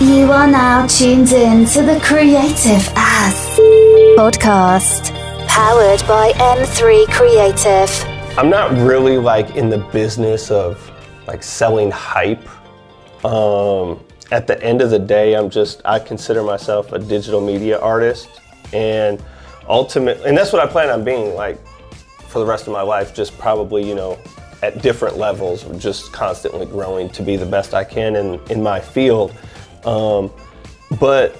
You are now tuned in to the Creative Ass podcast, powered by M3 Creative. I'm not really like in the business of like selling hype. At the end of the day, I consider myself a digital media artist, and that's what I plan on being like for the rest of my life, just probably, you know, at different levels, just constantly growing to be the best I can in my field. But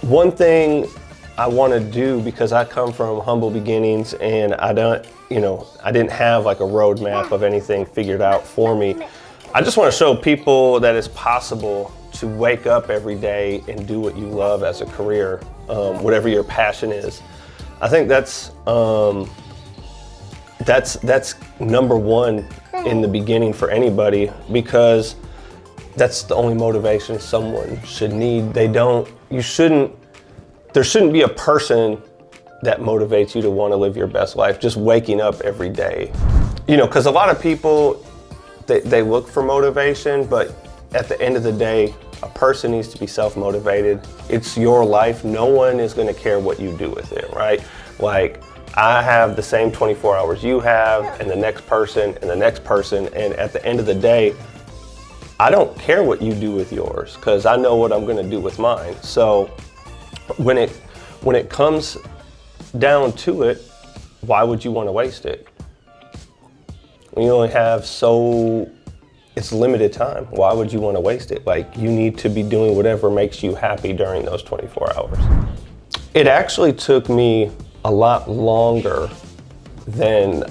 one thing I want to do, because I come from humble beginnings and I didn't have like a roadmap of anything figured out for me. I just want to show people that it's possible to wake up every day and do what you love as a career, whatever your passion is. I think that's number one in the beginning for anybody, because that's the only motivation someone should need. There shouldn't be a person that motivates you to want to live your best life, just waking up every day. You know, because a lot of people, they look for motivation, but at the end of the day, a person needs to be self-motivated. It's your life. No one is going to care what you do with it, right? Like, I have the same 24 hours you have, and the next person, and at the end of the day, I don't care what you do with yours, because I know what I'm going to do with mine. So when it comes down to it, why would you want to waste it? When you only have it's limited time. Why would you want to waste it? Like, you need to be doing whatever makes you happy during those 24 hours. It actually took me a lot longer than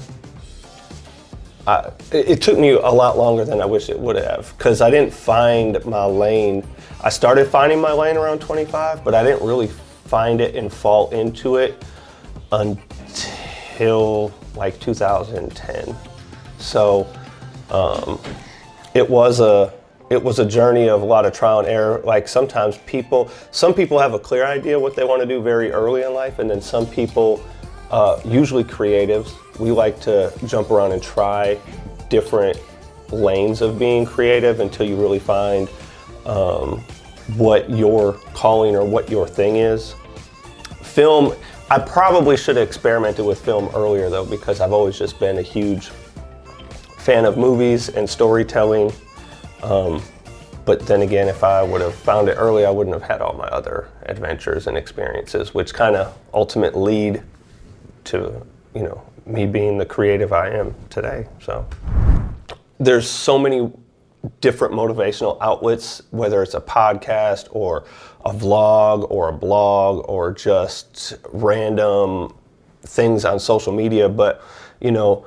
I wish it would have, because I didn't find my lane. I started finding my lane around 25, but I didn't really find it and fall into it until like 2010. So it was a journey of a lot of trial and error. Like, sometimes some people have a clear idea what they want to do very early in life, and then some people, usually creatives, we like to jump around and try different lanes of being creative until you really find what your calling or what your thing is. Film, I probably should have experimented with film earlier though, because I've always just been a huge fan of movies and storytelling. But then again, if I would have found it early, I wouldn't have had all my other adventures and experiences, which kind of ultimately lead to, you know, me being the creative I am today. So there's so many different motivational outlets, whether it's a podcast or a vlog or a blog or just random things on social media. But, you know,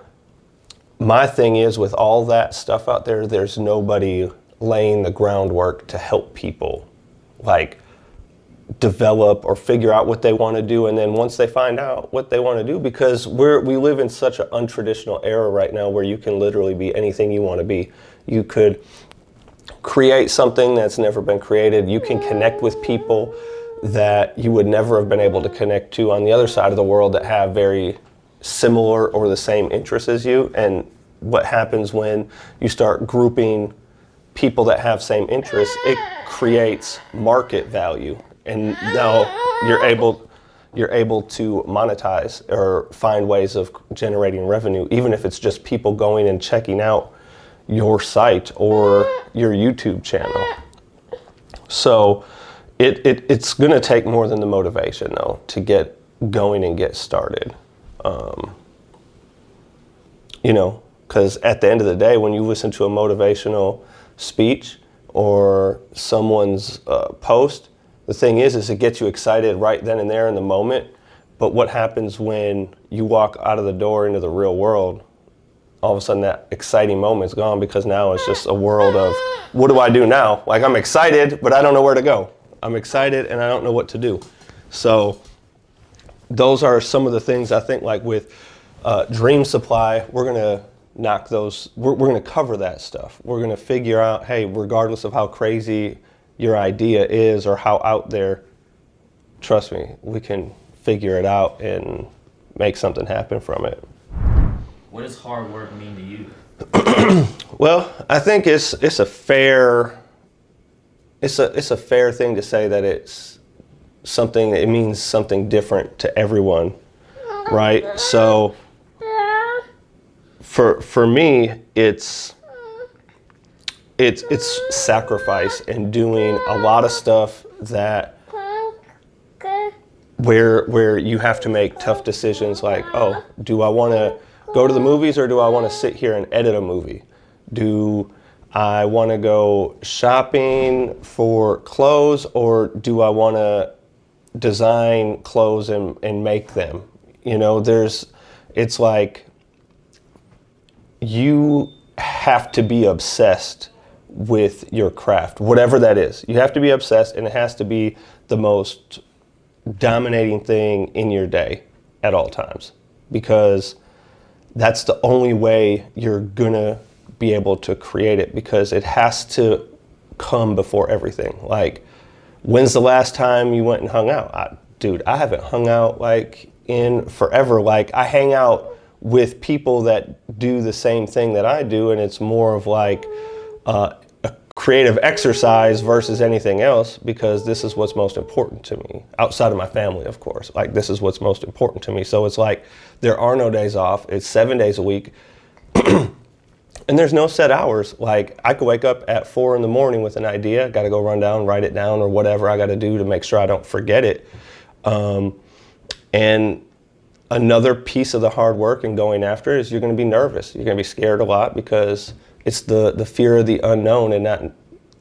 my thing is, with all that stuff out there, there's nobody laying the groundwork to help people like develop or figure out what they want to do. And then once they find out what they want to do, because we live in such an untraditional era right now where you can literally be anything you want to be. You could create something that's never been created. You can connect with people that you would never have been able to connect to on the other side of the world that have very similar or the same interests as you. And what happens when you start grouping people that have same interests, it creates market value, and now you're able to monetize or find ways of generating revenue, even if it's just people going and checking out your site or your YouTube channel. So it's gonna take more than the motivation though to get going and get started. You know, because at the end of the day, when you listen to a motivational speech or someone's post, the thing is it gets you excited right then and there in the moment. But what happens when you walk out of the door into the real world? All of a sudden that exciting moment's gone, because now it's just a world of, what do I do now? Like, I'm excited, but I don't know where to go. I'm excited and I don't know what to do. So those are some of the things I think, like with Dream Supply, we're going to knock those, we're going to cover that stuff. We're going to figure out, hey, regardless of how crazy your idea is or how out there, trust me, we can figure it out and make something happen from it. What does hard work mean to you? Well, I think it's a fair it's a fair thing to say that it's something, it means something different to everyone, right? So for me, it's sacrifice and doing a lot of stuff that where you have to make tough decisions, like, oh, do I want to go to the movies or do I want to sit here and edit a movie? Do I want to go shopping for clothes, or do I want to design clothes and make them? You know, it's like you have to be obsessed with your craft, whatever that is. You have to be obsessed, and it has to be the most dominating thing in your day at all times, because that's the only way you're gonna be able to create it, because it has to come before everything. Like, when's the last time you went and hung out? Dude, I haven't hung out like in forever. Like, I hang out with people that do the same thing that I do, and it's more of like a creative exercise versus anything else, because this is what's most important to me, outside of my family, of course. Like, this is what's most important to me. So it's like, there are no days off. It's 7 days a week. And there's no set hours. Like, I could wake up at 4 in the morning with an idea. I got to go run down, write it down, or whatever I got to do to make sure I don't forget it. And another piece of the hard work and going after it is you're going to be nervous. You're going to be scared a lot, because it's the fear of the unknown and not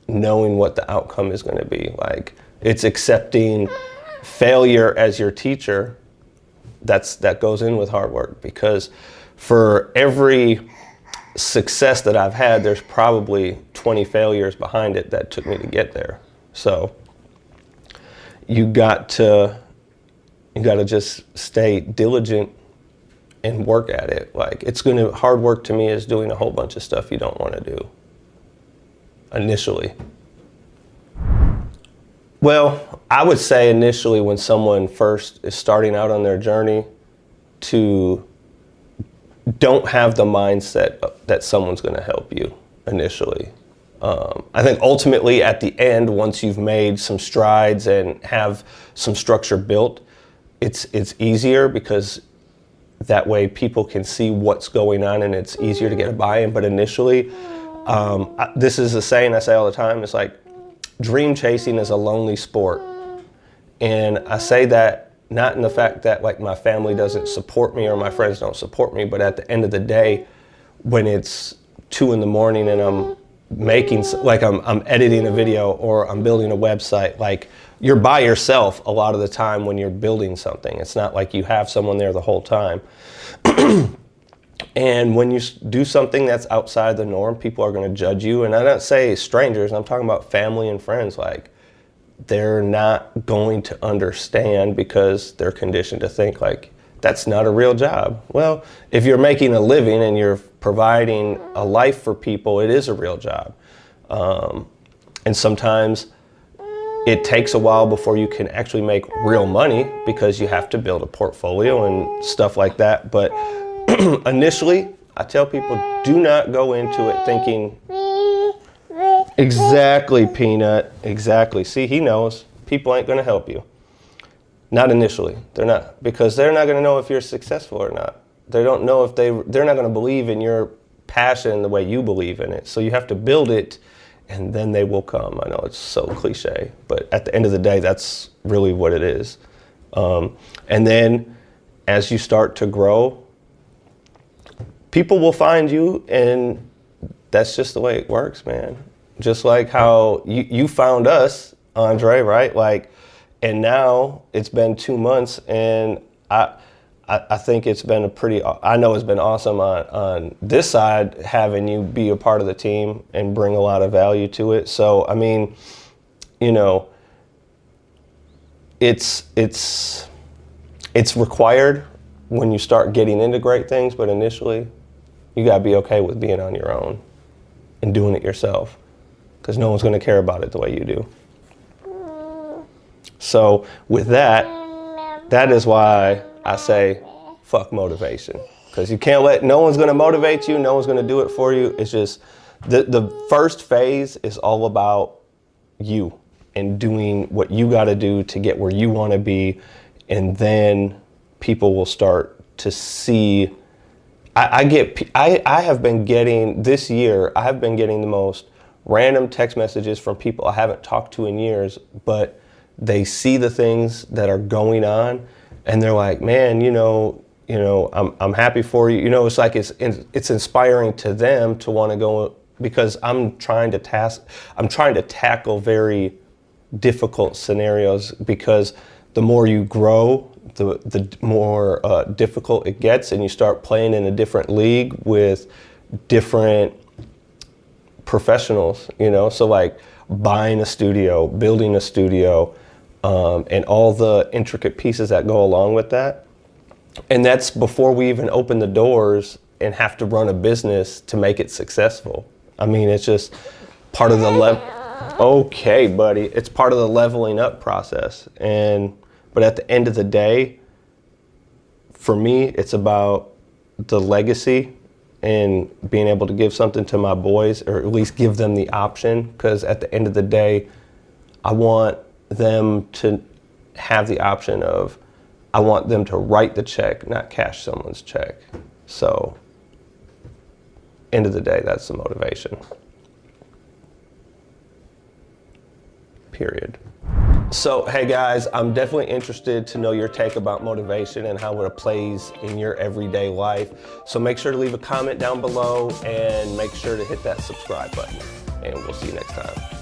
knowing what the outcome is going to be. Like, it's accepting failure as your teacher. That goes in with hard work, because for every success that I've had, there's probably 20 failures behind it that took me to get there. So you got to just stay diligent and work at it. Like, hard work to me is doing a whole bunch of stuff you don't want to do initially. Well, I would say initially, when someone first is starting out on their journey, to don't have the mindset that someone's going to help you initially. I think ultimately at the end, once you've made some strides and have some structure built, it's easier, because that way people can see what's going on and it's easier to get a buy-in. But initially, this is a saying I say all the time. It's like, dream chasing is a lonely sport. And I say that not in the fact that, like, my family doesn't support me or my friends don't support me, but at the end of the day, when it's 2 in the morning and I'm making, like, I'm editing a video or I'm building a website, like, you're by yourself a lot of the time when you're building something. It's not like you have someone there the whole time. And when you do something that's outside the norm, people are going to judge you. And I don't say strangers, I'm talking about family and friends. Like, they're not going to understand, because they're conditioned to think, like, that's not a real job. Well, if you're making a living and you're providing a life for people, it is a real job. And sometimes it takes a while before you can actually make real money, because you have to build a portfolio and stuff like that. But initially, I tell people, do not go into it thinking, exactly, Peanut, exactly. See, he knows. People ain't going to help you. Not initially, they're not, because they're not going to know if you're successful or not. They don't know if they're not going to believe in your passion the way you believe in it. So you have to build it, and then they will come. I know it's so cliche, but at the end of the day, that's really what it is. And then as you start to grow, people will find you, and that's just the way it works, man. Just like how you found us, Andre, right? Like. And now it's been 2 months, and I think it's been I know it's been awesome on this side, having you be a part of the team and bring a lot of value to it. So, I mean, you know, it's required when you start getting into great things, but initially you gotta be okay with being on your own and doing it yourself, because no one's gonna care about it the way you do. So with that is why I say, fuck motivation. Because you can't let, no one's going to motivate you. No one's going to do it for you. It's just the first phase is all about you and doing what you got to do to get where you want to be, and then people will start to see. I have been getting this year, I have been getting the most random text messages from people I haven't talked to in years, but they see the things that are going on and they're like, man, you know, I'm happy for you. You know, it's like it's inspiring to them to want to go, because I'm trying to tackle very difficult scenarios, because the more you grow, the more difficult it gets, and you start playing in a different league with different professionals, you know? So like buying a studio, building a studio, and all the intricate pieces that go along with that. And that's before we even open the doors and have to run a business to make it successful. I mean, it's just part of the okay, buddy. It's part of the leveling up process. But at the end of the day, for me, it's about the legacy and being able to give something to my boys, or at least give them the option, because at the end of the day, I want them to have the option of, I want them to write the check, not cash someone's check. So, end of the day, that's the motivation. Period. So, hey guys, I'm definitely interested to know your take about motivation and how it plays in your everyday life. So make sure to leave a comment down below and make sure to hit that subscribe button. And we'll see you next time.